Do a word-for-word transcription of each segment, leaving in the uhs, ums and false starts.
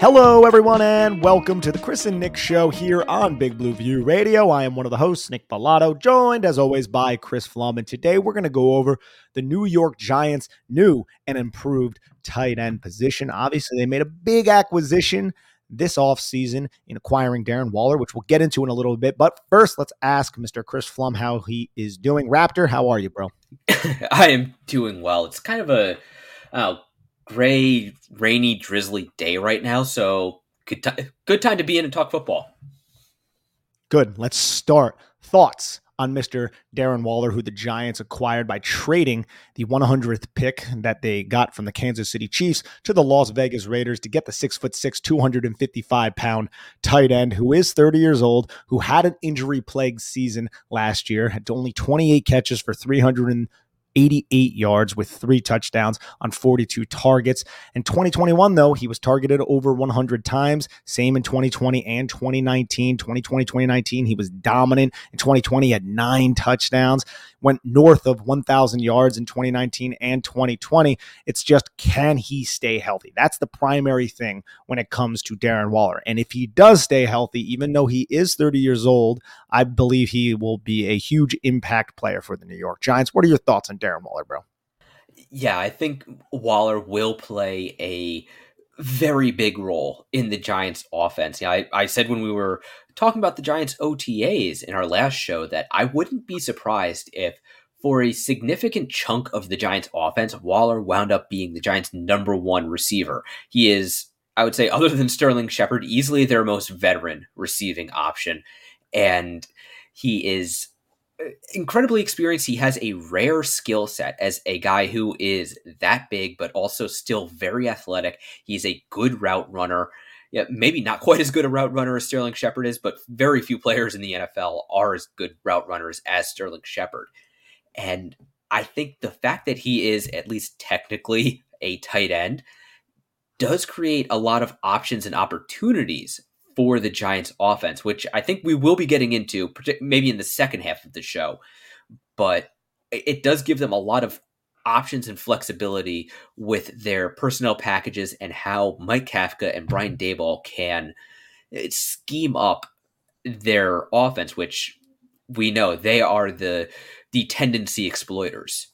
Hello, everyone, and welcome to the Chris and Nick Show here on Big Blue View Radio. I am one of the hosts, Nick Velato, joined, as always, by Chris Flum. And today we're going to go over the New York Giants' new and improved tight end position. Obviously, they made a big acquisition this offseason in acquiring Darren Waller, which we'll get into in a little bit. But first, let's ask Mister Chris Flum how he is doing. Raptor, how are you, bro? I am doing well. It's kind of a... Uh, gray, rainy, drizzly day right now, so good, t- good time to be in and talk football. Good. Let's start. Thoughts on Mister Darren Waller, who the Giants acquired by trading the one hundredth pick that they got from the Kansas City Chiefs to the Las Vegas Raiders to get the six foot six, two hundred fifty-five pound tight end who is thirty years old, who had an injury-plagued season last year, had only twenty-eight catches for three hundred eighty-eight yards with three touchdowns on forty-two targets. In twenty twenty-one, though, he was targeted over one hundred times. Same in twenty twenty and twenty nineteen. twenty twenty, twenty nineteen, he was dominant. In twenty twenty, he had nine touchdowns. Went north of one thousand yards in twenty nineteen and twenty twenty. It's just, can he stay healthy? That's the primary thing when it comes to Darren Waller. And if he does stay healthy, even though he is thirty years old, I believe he will be a huge impact player for the New York Giants. What are your thoughts on Darren Waller, bro? Yeah, I think Waller will play a very big role in the Giants offense. Yeah, I, I said when we were talking about the Giants O T As in our last show that I wouldn't be surprised if for a significant chunk of the Giants offense, Waller wound up being the Giants' number one receiver. He is, I would say, other than Sterling Shepard, easily their most veteran receiving option. And he is incredibly experienced. He has a rare skill set as a guy who is that big, but also still very athletic. He's a good route runner. Yeah, maybe not quite as good a route runner as Sterling Shepard is, but very few players in the N F L are as good route runners as Sterling Shepard. And I think the fact that he is at least technically a tight end does create a lot of options and opportunities for the Giants offense, which I think we will be getting into maybe in the second half of the show, but it does give them a lot of options and flexibility with their personnel packages and how Mike Kafka and Brian Daboll can scheme up their offense, which we know they are the, the tendency exploiters.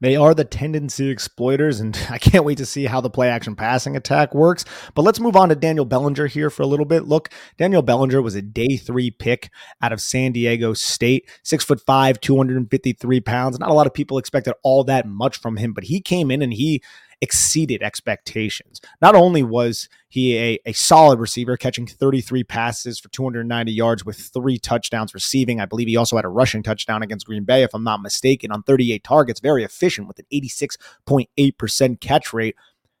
They are the tendency exploiters, and I can't wait to see how the play-action passing attack works. But let's move on to Daniel Bellinger here for a little bit. Look, Daniel Bellinger was a day three pick out of San Diego State, six foot five, two hundred fifty-three pounds. Not a lot of people expected all that much from him, but he came in and he exceeded expectations. Not only was he a, a solid receiver, catching thirty-three passes for two hundred ninety yards with three touchdowns receiving. I believe he also had a rushing touchdown against Green Bay, if I'm not mistaken, on thirty-eight targets. Very efficient with an eighty-six point eight percent catch rate.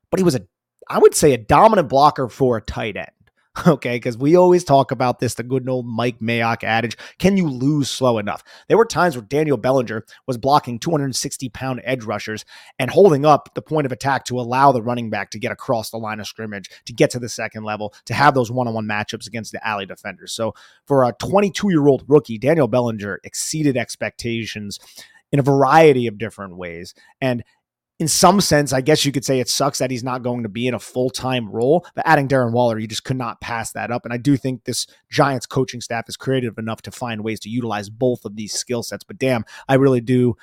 But he was, a, I would say, a dominant blocker for a tight end. Okay, because we always talk about this, the good old Mike Mayock adage, can you lose slow enough? There were times where Daniel Bellinger was blocking two hundred sixty pound edge rushers and holding up the point of attack to allow the running back to get across the line of scrimmage, to get to the second level, to have those one-on-one matchups against the alley defenders. So for a twenty-two-year-old rookie, Daniel Bellinger exceeded expectations in a variety of different ways. And in some sense, I guess you could say it sucks that he's not going to be in a full-time role, but adding Darren Waller, you just could not pass that up. And I do think this Giants coaching staff is creative enough to find ways to utilize both of these skill sets. But damn, I really do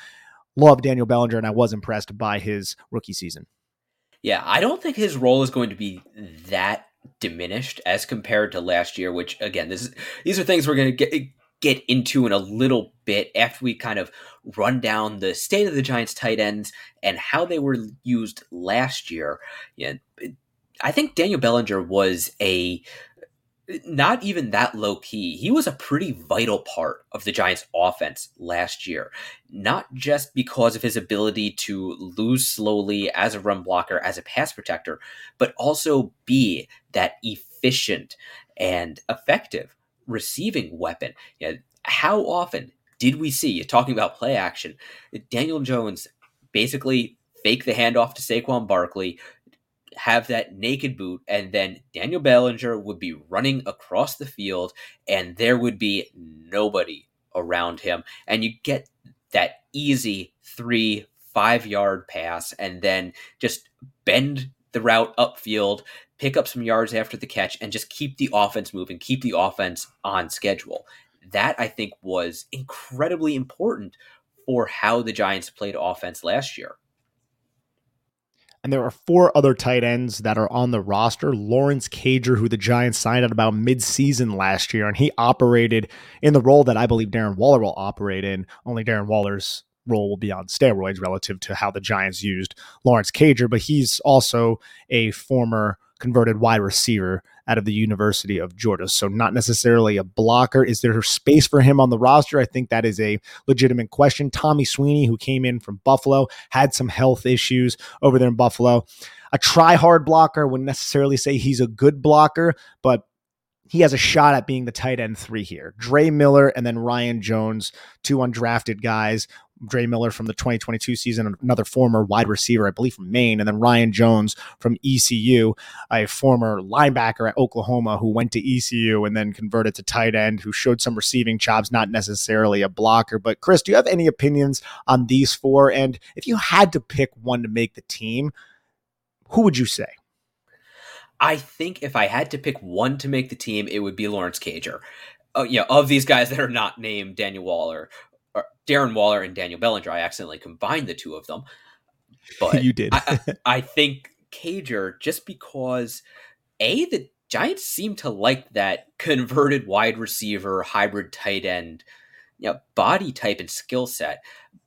love Daniel Bellinger, and I was impressed by his rookie season. Yeah, I don't think his role is going to be that diminished as compared to last year, which, again, this is, these are things we're going to get get into in a little bit after we kind of run down the state of the Giants tight ends and how they were used last year. Yeah, I think Daniel Bellinger was a not even that low key. He was a pretty vital part of the Giants offense last year, not just because of his ability to lose slowly as a run blocker, as a pass protector, but also be that efficient and effective receiving weapon. You know, how often did we see, talking about play action, Daniel Jones basically fake the handoff to Saquon Barkley, have that naked boot, and then Daniel Bellinger would be running across the field and there would be nobody around him. And you get that easy three, five yard pass and then just bend the route upfield, pick up some yards after the catch, and just keep the offense moving, keep the offense on schedule. That, I think, was incredibly important for how the Giants played offense last year. And there are four other tight ends that are on the roster. Lawrence Cager, who the Giants signed at about midseason last year, and he operated in the role that I believe Darren Waller will operate in. Only Darren Waller's role will be on steroids relative to how the Giants used Lawrence Cager, but he's also a former converted wide receiver out of the University of Georgia. So not necessarily a blocker. Is there space for him on the roster? I think that is a legitimate question. Tommy Sweeney, who came in from Buffalo, had some health issues over there in Buffalo. A try-hard blocker, wouldn't necessarily say he's a good blocker, but he has a shot at being the tight end three here. Dre Miller and then Ryan Jones, two undrafted guys. Dre Miller from the twenty twenty-two season, another former wide receiver, I believe from Maine, and then Ryan Jones from E C U, a former linebacker at Oklahoma who went to E C U and then converted to tight end, who showed some receiving chops, not necessarily a blocker. But Chris, do you have any opinions on these four? And if you had to pick one to make the team, who would you say? I think if I had to pick one to make the team, it would be Lawrence Cager. Uh, yeah, of these guys that are not named Daniel Waller, Darren Waller and Daniel Bellinger. I accidentally combined the two of them, but you did. I, I, I think Cager, just because a the Giants seem to like that converted wide receiver, hybrid tight end, you know, body type and skill set,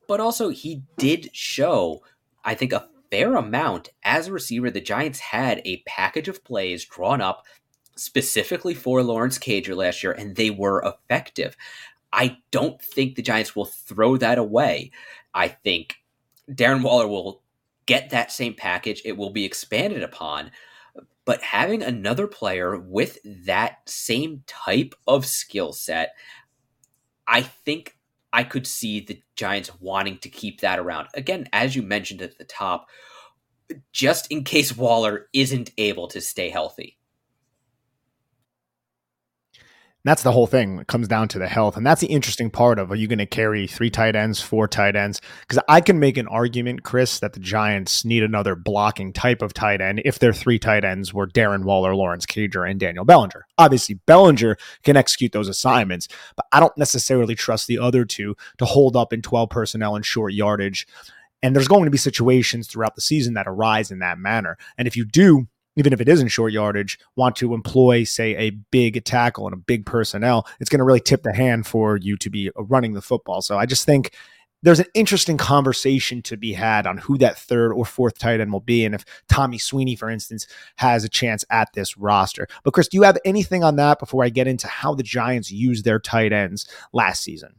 but also he did show, I think, a fair amount as a receiver. The Giants had a package of plays drawn up specifically for Lawrence Cager last year, and they were effective. I don't think the Giants will throw that away. I think Darren Waller will get that same package. It will be expanded upon. But having another player with that same type of skill set, I think I could see the Giants wanting to keep that around. Again, as you mentioned at the top, just in case Waller isn't able to stay healthy. That's the whole thing. It comes down to the health. And that's the interesting part of, are you going to carry three tight ends, four tight ends? Because I can make an argument, Chris, that the Giants need another blocking type of tight end if their three tight ends were Darren Waller, Lawrence Cager, and Daniel Bellinger. Obviously, Bellinger can execute those assignments, but I don't necessarily trust the other two to hold up in twelve personnel and short yardage. And there's going to be situations throughout the season that arise in that manner. And if you do, even if it isn't short yardage, want to employ, say, a big tackle and a big personnel, it's going to really tip the hand for you to be running the football. So I just think there's an interesting conversation to be had on who that third or fourth tight end will be, and if Tommy Sweeney, for instance, has a chance at this roster. But Chris, do you have anything on that before I get into how the Giants used their tight ends last season?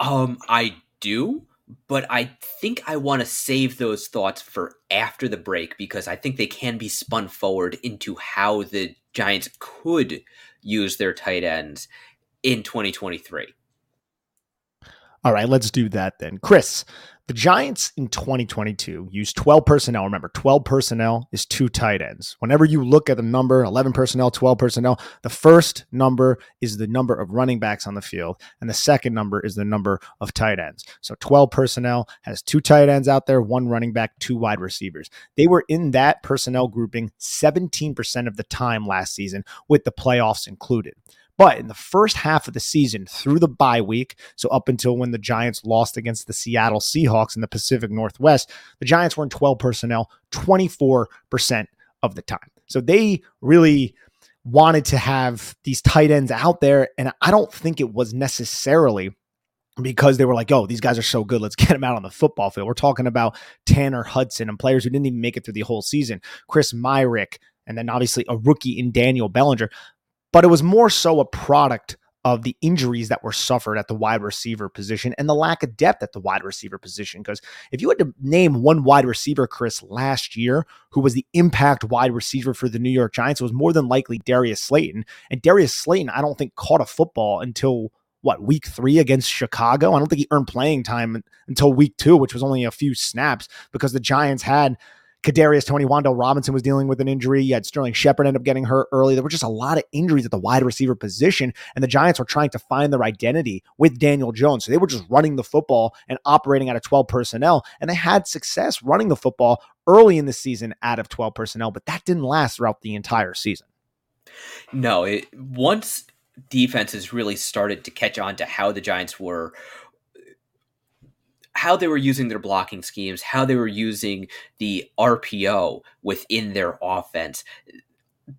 Um, I do. But I think I want to save those thoughts for after the break, because I think they can be spun forward into how the Giants could use their tight ends in twenty twenty-three. All right, let's do that then. Chris, the Giants in twenty twenty-two used twelve personnel. Remember, twelve personnel is two tight ends. Whenever you look at the number, eleven personnel, twelve personnel, the first number is the number of running backs on the field, and the second number is the number of tight ends. So twelve personnel has two tight ends out there, one running back, two wide receivers. They were in that personnel grouping seventeen percent of the time last season, with the playoffs included. But in the first half of the season, through the bye week, so up until when the Giants lost against the Seattle Seahawks in the Pacific Northwest, the Giants were in twelve personnel twenty-four percent of the time. So they really wanted to have these tight ends out there, and I don't think it was necessarily because they were like, oh, these guys are so good, let's get them out on the football field. We're talking about Tanner Hudson and players who didn't even make it through the whole season. Chris Myrick, and then obviously a rookie in Daniel Bellinger. But it was more so a product of the injuries that were suffered at the wide receiver position and the lack of depth at the wide receiver position. Because if you had to name one wide receiver, Chris, last year, who was the impact wide receiver for the New York Giants, it was more than likely Darius Slayton. And Darius Slayton, I don't think, caught a football until, what, week three against Chicago? I don't think he earned playing time until week two, which was only a few snaps because the Giants had Kadarius Toney, Wandell Robinson was dealing with an injury. You had Sterling Shepard end up getting hurt early. There were just a lot of injuries at the wide receiver position, and the Giants were trying to find their identity with Daniel Jones. So they were just running the football and operating out of twelve personnel, and they had success running the football early in the season out of twelve personnel, but that didn't last throughout the entire season. No, it, once defenses really started to catch on to how the Giants were how they were using their blocking schemes, how they were using the R P O within their offense,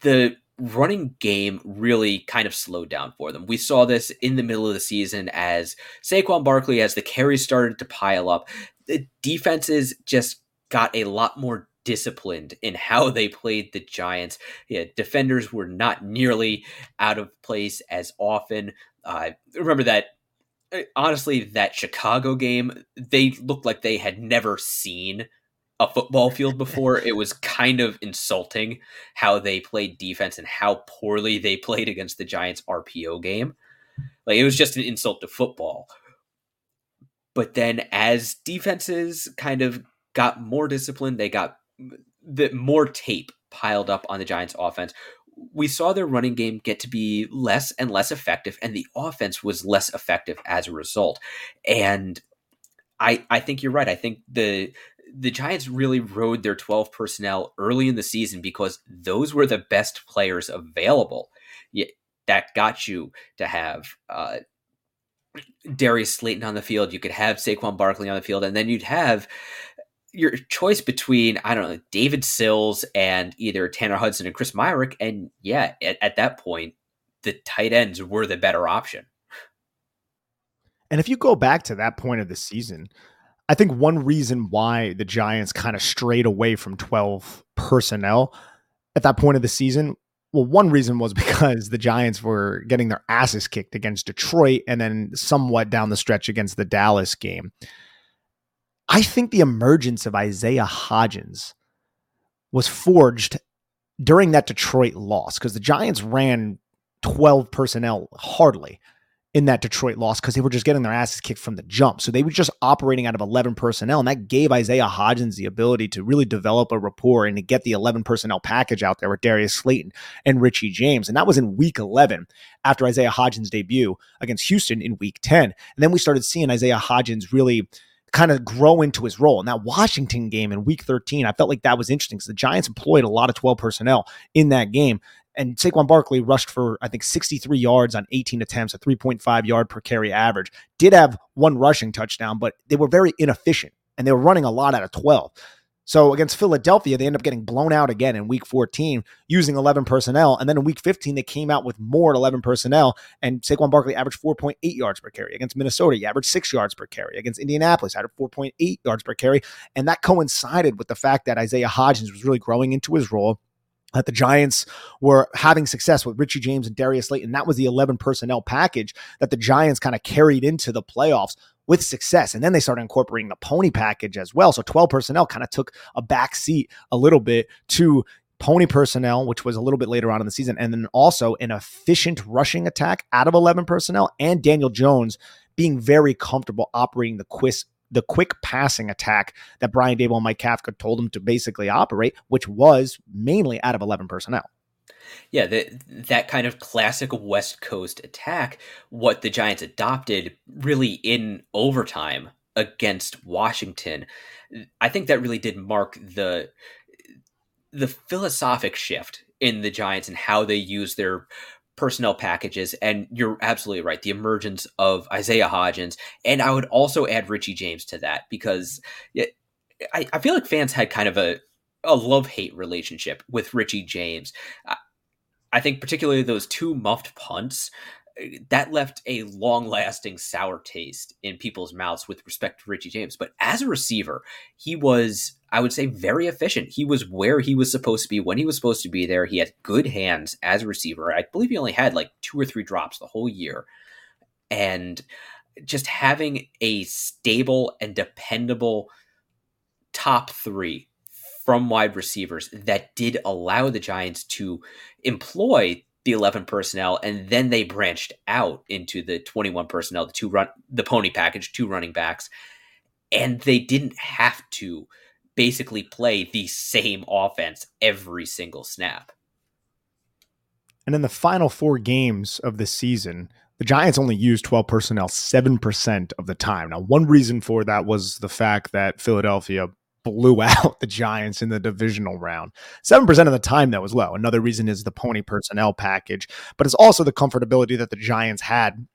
the running game really kind of slowed down for them. We saw this in the middle of the season as Saquon Barkley, as the carries started to pile up, the defenses just got a lot more disciplined in how they played the Giants. Yeah, defenders were not nearly out of place as often. Uh, remember that Honestly, that Chicago game, they looked like they had never seen a football field before. It was kind of insulting how they played defense and how poorly they played against the Giants' R P O game. Like, it was just an insult to football. But then as defenses kind of got more disciplined, they got the more tape piled up on the Giants' offense. We saw their running game get to be less and less effective, and the offense was less effective as a result. And I I think you're right. I think the the Giants really rode their twelve personnel early in the season because those were the best players available. Yeah, that got you to have uh, Darius Slayton on the field. You could have Saquon Barkley on the field, and then you'd have your choice between, I don't know, David Sills and either Tanner Hudson and Chris Myrick. And yeah, at, at that point, the tight ends were the better option. And if you go back to that point of the season, I think one reason why the Giants kind of strayed away from twelve personnel at that point of the season, well, one reason was because the Giants were getting their asses kicked against Detroit and then somewhat down the stretch against the Dallas game. I think the emergence of Isaiah Hodgins was forged during that Detroit loss because the Giants ran twelve personnel hardly in that Detroit loss because they were just getting their asses kicked from the jump. So they were just operating out of eleven personnel, and that gave Isaiah Hodgins the ability to really develop a rapport and to get the eleven personnel package out there with Darius Slayton and Richie James. And that was in week eleven after Isaiah Hodgins' debut against Houston in week ten. And then we started seeing Isaiah Hodgins really kind of grow into his role. And that Washington game in week thirteen, I felt like that was interesting because the Giants employed a lot of twelve personnel in that game. And Saquon Barkley rushed for, I think, sixty-three yards on eighteen attempts, a three point five yard per carry average. Did have one rushing touchdown, but they were very inefficient and they were running a lot out of twelve. So against Philadelphia, they end up getting blown out again in week fourteen using eleven personnel. And then in week fifteen, they came out with more at eleven personnel. And Saquon Barkley averaged four point eight yards per carry. Against Minnesota, he averaged six yards per carry. Against Indianapolis, averaged four point eight yards per carry. And that coincided with the fact that Isaiah Hodgins was really growing into his role, that the Giants were having success with Richie James and Darius Slayton. That was the eleven personnel package that the Giants kind of carried into the playoffs with success. And then they started incorporating the pony package as well. So twelve personnel kind of took a back seat a little bit to pony personnel, which was a little bit later on in the season. And then also an efficient rushing attack out of eleven personnel and Daniel Jones being very comfortable operating the quiz, the quick passing attack that Brian Daboll and Mike Kafka told him to basically operate, which was mainly out of eleven personnel. Yeah, the, that kind of classic West Coast attack, what the Giants adopted really in overtime against Washington, I think that really did mark the the philosophic shift in the Giants and how they use their personnel packages. And you're absolutely right, the emergence of Isaiah Hodgins. And I would also add Richie James to that because it, I, I feel like fans had kind of a, a love-hate relationship with Richie James. I, I think particularly those two muffed punts that left a long-lasting sour taste in people's mouths with respect to Richie James. But as a receiver, he was, I would say, very efficient. He was where he was supposed to be when he was supposed to be there. He had good hands as a receiver. I believe he only had like two or three drops the whole year. And just having a stable and dependable top three from wide receivers that did allow the Giants to employ the eleven personnel, and then they branched out into the twenty-one personnel, the two run, the pony package, two running backs, and they didn't have to basically play the same offense every single snap. And in the final four games of the season, the Giants only used twelve personnel seven percent of the time. Now, one reason for that was the fact that Philadelphia blew out the Giants in the divisional round. seven percent of the time, that was low. Another reason is the pony personnel package, but it's also the comfortability that the Giants had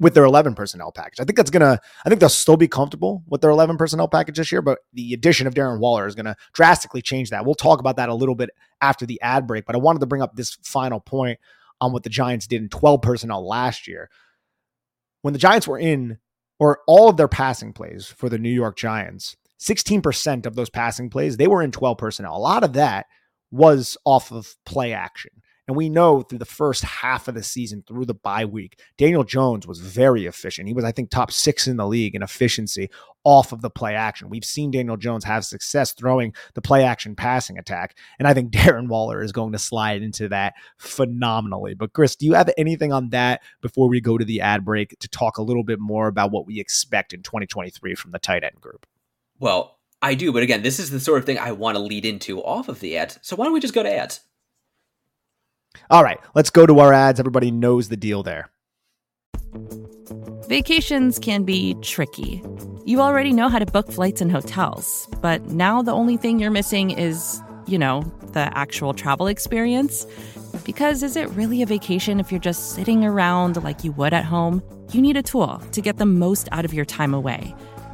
with their eleven personnel package. I think that's going to, I think they'll still be comfortable with their eleven personnel package this year, but the addition of Darren Waller is going to drastically change that. We'll talk about that a little bit after the ad break, but I wanted to bring up this final point on what the Giants did in twelve personnel last year. When the Giants were in, or all of their passing plays for the New York Giants, sixteen percent of those passing plays, they were in twelve personnel. A lot of that was off of play action. And we know through the first half of the season, through the bye week, Daniel Jones was very efficient. He was, I think, top six in the league in efficiency off of the play action. We've seen Daniel Jones have success throwing the play action passing attack. And I think Darren Waller is going to slide into that phenomenally. But Chris, do you have anything on that before we go to the ad break to talk a little bit more about what we expect in twenty twenty-three from the tight end group? Well, I do. But again, this is the sort of thing I want to lead into off of the ads. So why don't we just go to ads? All right, let's go to our ads. Everybody knows the deal there. Vacations can be tricky. You already know how to book flights and hotels, but now the only thing you're missing is, you know, the actual travel experience. Because is it really a vacation if you're just sitting around like you would at home? You need a tool to get the most out of your time away.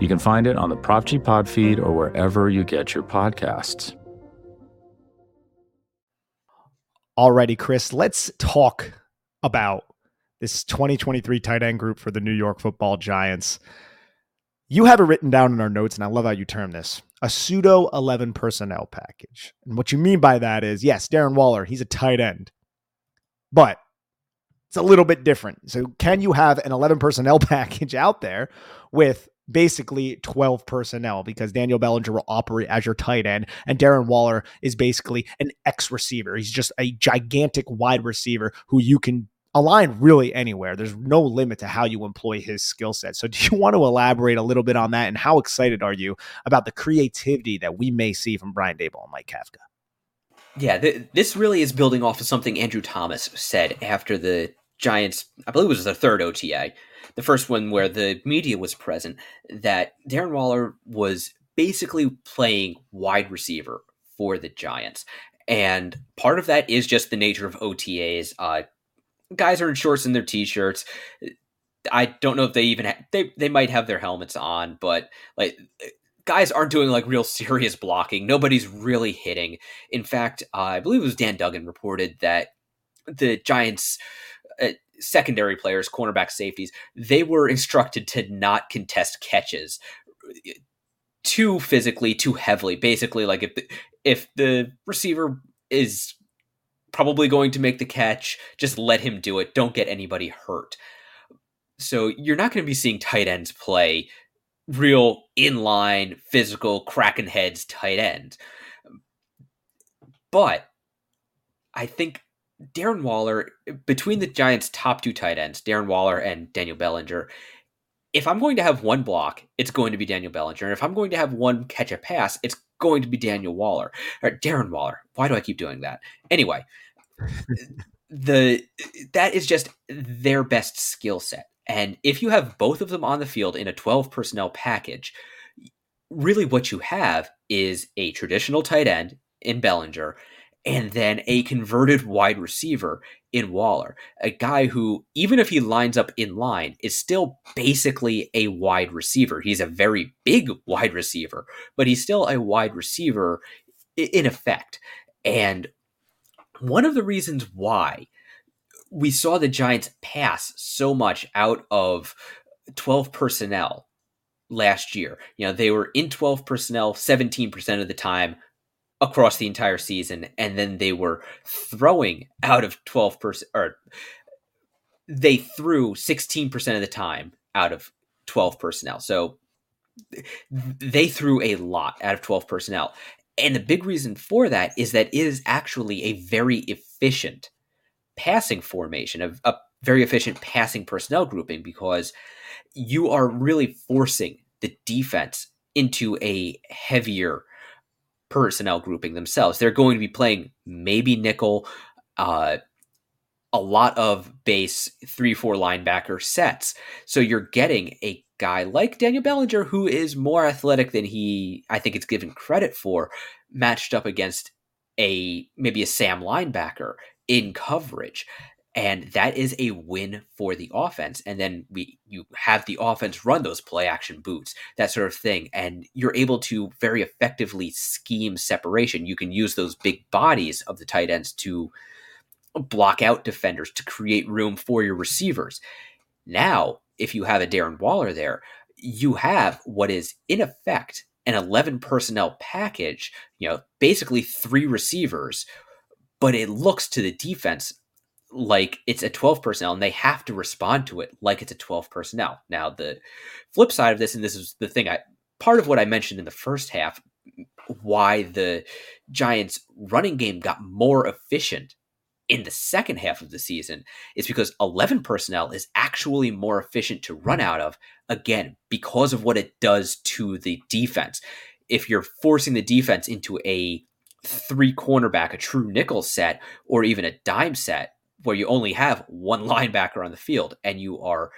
You can find it on the Prop G Pod feed or wherever you get your podcasts. Alrighty, Chris, let's talk about this twenty twenty-three tight end group for the New York Football Giants. You have it written down in our notes, and I love how you term this, a pseudo eleven personnel package. And what you mean by that is, yes, Darren Waller, he's a tight end, but it's a little bit different. So can you have an eleven personnel package out there with basically twelve personnel, because Daniel Bellinger will operate as your tight end and Darren Waller is basically an X receiver. He's just a gigantic wide receiver who you can align really anywhere. There's no limit to how you employ his skill set. So do you want to elaborate a little bit on that? And how excited are you about the creativity that we may see from Brian Daboll and Mike Kafka? Yeah, th- this really is building off of something Andrew Thomas said after the Giants, I believe it was their third O T A, the first one where the media was present, that Darren Waller was basically playing wide receiver for the Giants. And part of that is just the nature of O T As. Uh, guys are in shorts and their t-shirts. I don't know if they even, ha- they, they might have their helmets on, but like guys aren't doing like real serious blocking. Nobody's really hitting. In fact, uh, I believe it was Dan Duggan reported that the Giants uh, secondary players, cornerback safeties, they were instructed to not contest catches too physically, too heavily. Basically, like if the, if the receiver is probably going to make the catch, just let him do it. Don't get anybody hurt. So you're not going to be seeing tight ends play real inline, physical, cracking heads tight end. But I think Darren Waller, between the Giants' top two tight ends, Darren Waller and Daniel Bellinger, if I'm going to have one block, it's going to be Daniel Bellinger. And if I'm going to have one catch a pass, it's going to be Daniel Waller or Darren Waller. Why do I keep doing that? Anyway, the that is just their best skill set. And if you have both of them on the field in a twelve personnel package, really what you have is a traditional tight end in Bellinger and then a converted wide receiver in Waller, a guy who, even if he lines up in line, is still basically a wide receiver. He's a very big wide receiver, but he's still a wide receiver in effect. And one of the reasons why we saw the Giants pass so much out of twelve personnel last year, you know, they were in twelve personnel seventeen percent of the time across the entire season, and then they were throwing out of twelve percent, or they threw sixteen percent of the time out of twelve personnel. So they threw a lot out of twelve personnel. And the big reason for that is that it is actually a very efficient passing formation, a, a very efficient passing personnel grouping, because you are really forcing the defense into a heavier personnel grouping themselves. They're going to be playing maybe nickel, uh, a lot of base three, four linebacker sets. So you're getting a guy like Daniel Bellinger, who is more athletic than he, I think it's given credit for, matched up against a, maybe a Sam linebacker in coverage. And that is a win for the offense. And then we, you have the offense run those play action boots, that sort of thing. And you're able to very effectively scheme separation. You can use those big bodies of the tight ends to block out defenders, to create room for your receivers. Now, if you have a Darren Waller there, you have what is in effect an eleven personnel package, you know, basically three receivers, but it looks to the defense like it's a twelve personnel, and they have to respond to it like it's a twelve personnel. Now, the flip side of this, and this is the thing, I part of what I mentioned in the first half, why the Giants' running game got more efficient in the second half of the season, is because eleven personnel is actually more efficient to run out of, again, because of what it does to the defense. If you're forcing the defense into a three cornerback, a true nickel set, or even a dime set, where you only have one linebacker on the field and you are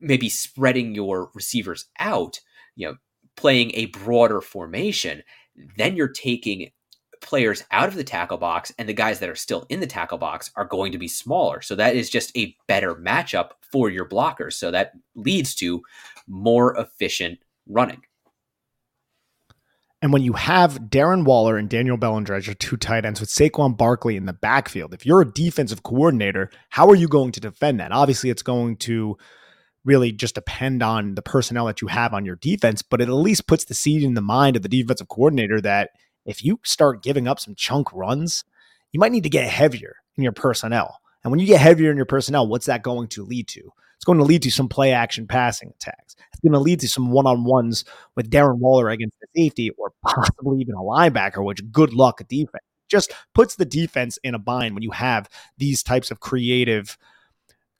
maybe spreading your receivers out, you know, playing a broader formation, then you're taking players out of the tackle box, and the guys that are still in the tackle box are going to be smaller. So that is just a better matchup for your blockers. So that leads to more efficient running. And when you have Darren Waller and Daniel Bellinger as your two tight ends with Saquon Barkley in the backfield, if you're a defensive coordinator, how are you going to defend that? Obviously, it's going to really just depend on the personnel that you have on your defense, but it at least puts the seed in the mind of the defensive coordinator that if you start giving up some chunk runs, you might need to get heavier in your personnel. And when you get heavier in your personnel, what's that going to lead to? It's going to lead to some play action passing attacks. It's going to lead to some one-on-ones with Darren Waller against the safety or possibly even a linebacker, which good luck at defense. Just puts the defense in a bind when you have these types of creative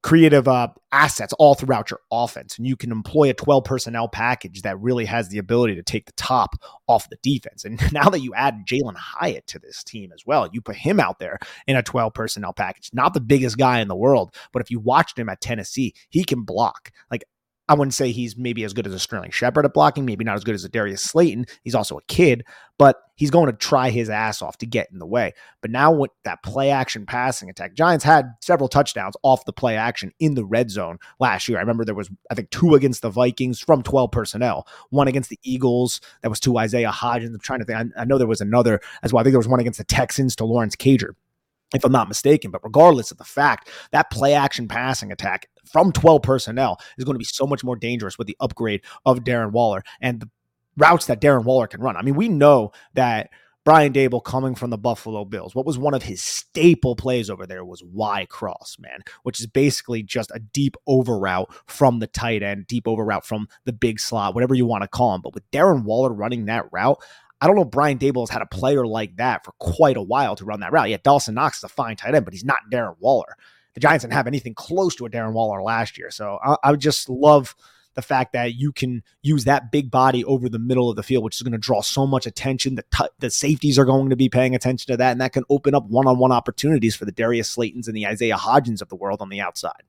creative uh, assets all throughout your offense. And you can employ a twelve personnel package that really has the ability to take the top off the defense. And now that you add Jalen Hyatt to this team as well, you put him out there in a twelve personnel package, not the biggest guy in the world, but if you watched him at Tennessee, he can block. Like I wouldn't say he's maybe as good as a Sterling Shepard at blocking, maybe not as good as a Darius Slayton. He's also a kid, but he's going to try his ass off to get in the way. But now with that play action passing attack, Giants had several touchdowns off the play action in the red zone last year. I remember there was, I think, two against the Vikings from twelve personnel, one against the Eagles. That was to Isaiah Hodgins. I'm trying to think. I, I know there was another as well. I think there was one against the Texans to Lawrence Cager, if I'm not mistaken. But regardless of the fact, that play action passing attack from twelve personnel is going to be so much more dangerous with the upgrade of Darren Waller and the routes that Darren Waller can run. I mean, we know that Brian Daboll, coming from the Buffalo Bills, what was one of his staple plays over there was Y cross, man, which is basically just a deep over route from the tight end, deep over route from the big slot, whatever you want to call him. But with Darren Waller running that route, I don't know if Brian Daboll has had a player like that for quite a while to run that route. Yeah, Dawson Knox is a fine tight end, but he's not Darren Waller. The Giants didn't have anything close to a Darren Waller last year. So I, I would just love the fact that you can use that big body over the middle of the field, which is going to draw so much attention. The, t- the safeties are going to be paying attention to that, and that can open up one-on-one opportunities for the Darius Slaytons and the Isaiah Hodgins of the world on the outside.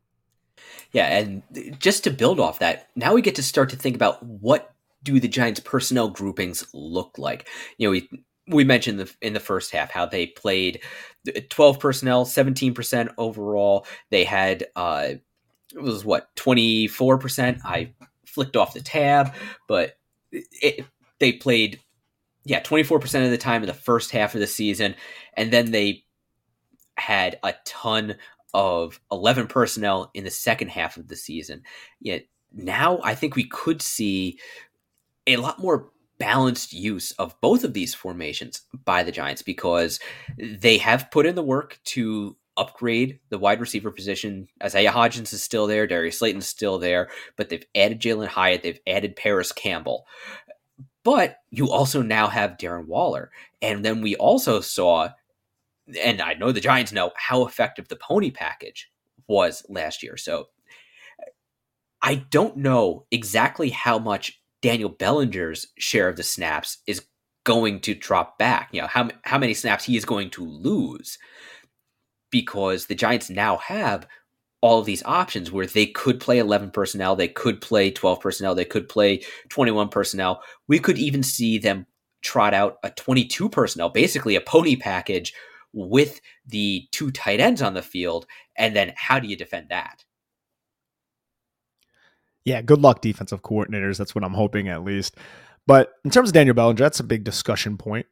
Yeah, and just to build off that, now we get to start to think about what do the Giants' personnel groupings look like. You know, we we mentioned the, in the first half how they played twelve personnel, seventeen percent overall. They had, uh, it was what, twenty-four percent? I flicked off the tab, but it, they played, yeah, twenty-four percent of the time in the first half of the season. And then they had a ton of eleven personnel in the second half of the season. Yet now I think we could see a lot more balanced use of both of these formations by the Giants, because they have put in the work to upgrade the wide receiver position. Isaiah Hodgins is still there. Darius Slayton is still there, but they've added Jalen Hyatt. They've added Paris Campbell, but you also now have Darren Waller. And then we also saw, and I know the Giants know how effective the pony package was last year. So I don't know exactly how much Daniel Bellinger's share of the snaps is going to drop back. You know, how how many snaps he is going to lose, because the Giants now have all of these options where they could play eleven personnel, they could play twelve personnel, they could play twenty-one personnel. We could even see them trot out a twenty-two personnel, basically a pony package with the two tight ends on the field. And then how do you defend that? Yeah, good luck, defensive coordinators. That's what I'm hoping, at least. But in terms of Daniel Bellinger, that's a big discussion point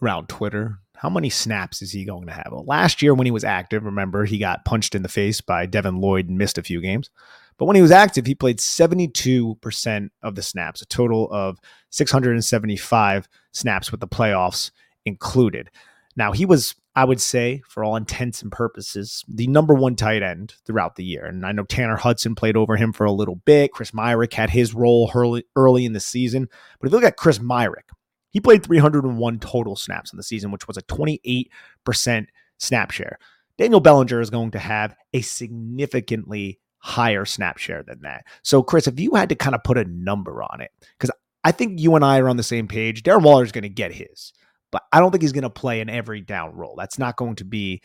around Twitter. How many snaps is he going to have? Well, last year when he was active, remember, he got punched in the face by Devin Lloyd and missed a few games. But when he was active, he played seventy-two percent of the snaps, a total of six hundred seventy-five snaps with the playoffs included. Now, he was, I would say, for all intents and purposes, the number one tight end throughout the year. And I know Tanner Hudson played over him for a little bit. Chris Myrick had his role early, early in the season. But if you look at Chris Myrick, he played three hundred one total snaps in the season, which was a twenty-eight percent snap share. Daniel Bellinger is going to have a significantly higher snap share than that. So, Chris, if you had to kind of put a number on it, because I think you and I are on the same page, Darren Waller is going to get his. But I don't think he's going to play an every down role. That's not going to be,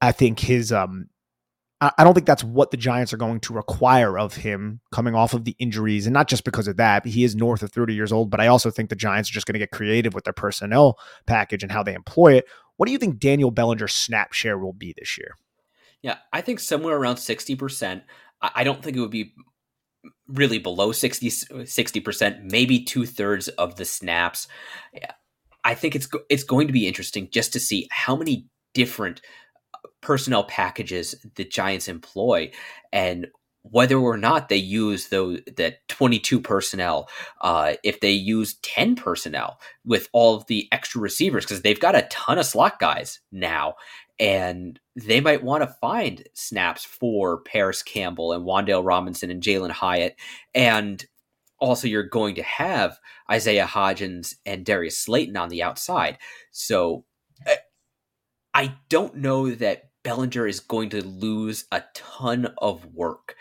I think, his, um, I don't think that's what the Giants are going to require of him coming off of the injuries. And not just because of that, but he is north of thirty years old, but I also think the Giants are just going to get creative with their personnel package and how they employ it. What do you think Daniel Bellinger's snap share will be this year? Yeah, I think somewhere around sixty percent. I don't think it would be really below sixty, sixty percent, maybe two thirds of the snaps. Yeah. I think it's it's going to be interesting just to see how many different personnel packages the Giants employ and whether or not they use those, that twenty-two personnel, uh, if they use ten personnel with all of the extra receivers, because they've got a ton of slot guys now, and they might want to find snaps for Paris Campbell and Wandell Robinson and Jalen Hyatt. And also, you're going to have Isaiah Hodgins and Darius Slayton on the outside. So I don't know that Bellinger is going to lose a ton of work,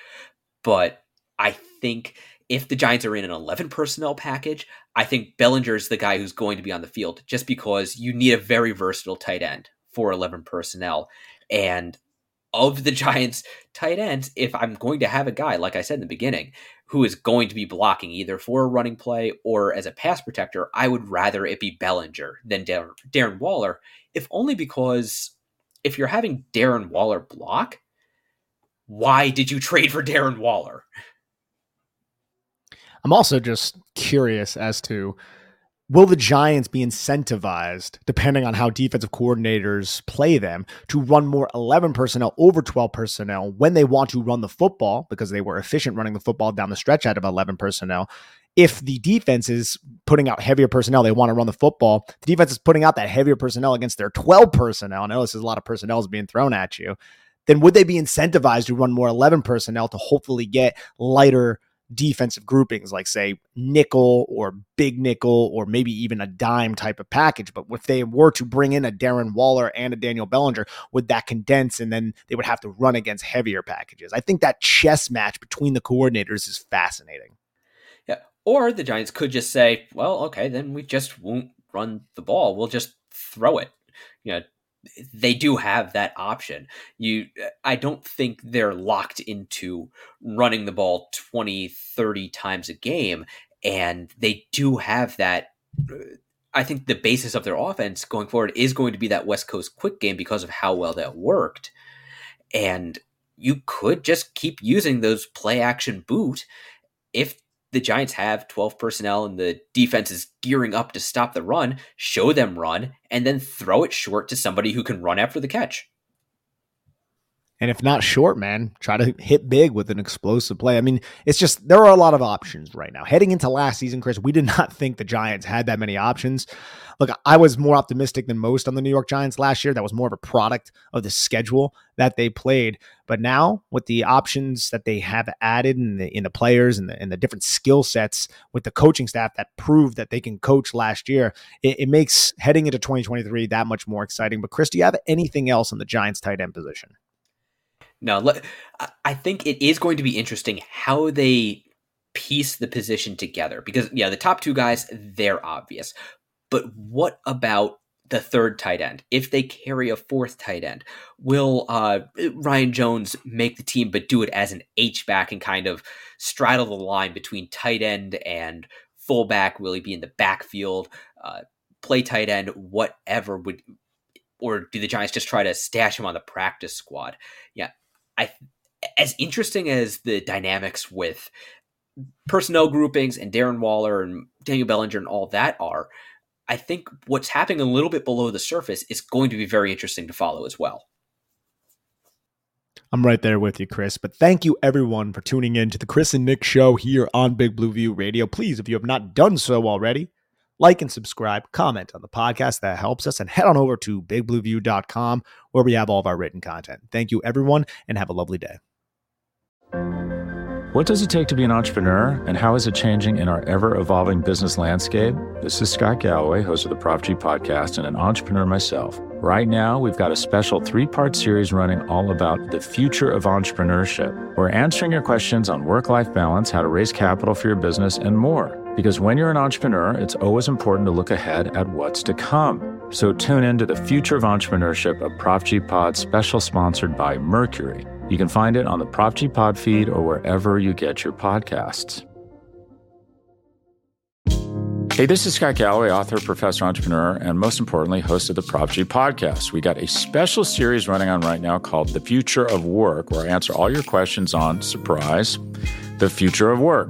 but I think if the Giants are in an eleven personnel package, I think Bellinger is the guy who's going to be on the field, just because you need a very versatile tight end for eleven personnel. And of the Giants tight ends, if I'm going to have a guy, like I said in the beginning, who is going to be blocking either for a running play or as a pass protector, I would rather it be Bellinger than Dar- Darren Waller, if only because if you're having Darren Waller block, why did you trade for Darren Waller? I'm also just curious as to, will the Giants be incentivized, depending on how defensive coordinators play them, to run more eleven personnel over twelve personnel when they want to run the football, because they were efficient running the football down the stretch out of eleven personnel? If the defense is putting out heavier personnel, they want to run the football. The defense is putting out that heavier personnel against their twelve personnel. I know this is a lot of personnel is being thrown at you. Then would they be incentivized to run more eleven personnel to hopefully get lighter defensive groupings, like say nickel or big nickel or maybe even a dime type of package? But if they were to bring in a Darren Waller and a Daniel Bellinger, would that condense and then they would have to run against heavier packages? I think that chess match between the coordinators is fascinating. Yeah, or the Giants could just say, well, okay, then we just won't run the ball, we'll just throw it. You know, they do have that option. You, I don't think they're locked into running the ball twenty, thirty times a game. And they do have that. I think the basis of their offense going forward is going to be that West Coast quick game because of how well that worked. And you could just keep using those play action boot. If the Giants have twelve personnel and the defense is gearing up to stop the run, show them run, and then throw it short to somebody who can run after the catch. And if not short, man, try to hit big with an explosive play. I mean, it's just, there are a lot of options right now. Heading into last season, Chris, we did not think the Giants had that many options. Look, I was more optimistic than most on the New York Giants last year. That was more of a product of the schedule that they played. But now with the options that they have added in the, in the players and the, and the different skill sets with the coaching staff that proved that they can coach last year, it, it makes heading into twenty twenty-three that much more exciting. But Chris, do you have anything else on the Giants tight end position? No, I think it is going to be interesting how they piece the position together, because, yeah, the top two guys, they're obvious. But what about the third tight end? If they carry a fourth tight end, will uh, Ryan Jones make the team but do it as an H-back and kind of straddle the line between tight end and fullback? Will he be in the backfield, uh, play tight end, whatever? Would, or do the Giants just try to stash him on the practice squad? Yeah. I, as interesting as the dynamics with personnel groupings and Darren Waller and Daniel Bellinger and all that are, I think what's happening a little bit below the surface is going to be very interesting to follow as well. I'm right there with you, Chris, but thank you everyone for tuning in to the Chris and Nick Show here on Big Blue View Radio. Please, if you have not done so already, like and subscribe, comment on the podcast. That helps us. And head on over to big blue view dot com where we have all of our written content. Thank you, everyone, and have a lovely day. What does it take to be an entrepreneur, and how is it changing in our ever-evolving business landscape? This is Scott Galloway, host of the Prop G Podcast and an entrepreneur myself. Right now, we've got a special three-part series running all about the future of entrepreneurship. We're answering your questions on work-life balance, how to raise capital for your business, and more. Because when you're an entrepreneur, it's always important to look ahead at what's to come. So tune in to the Future of Entrepreneurship, a Prop G Pod special sponsored by Mercury. You can find it on the Prop G Pod feed or wherever you get your podcasts. Hey, this is Scott Galloway, author, professor, entrepreneur, and most importantly, host of the Prop G Podcast. We got a special series running on right now called The Future of Work, where I answer all your questions on, surprise, the future of work.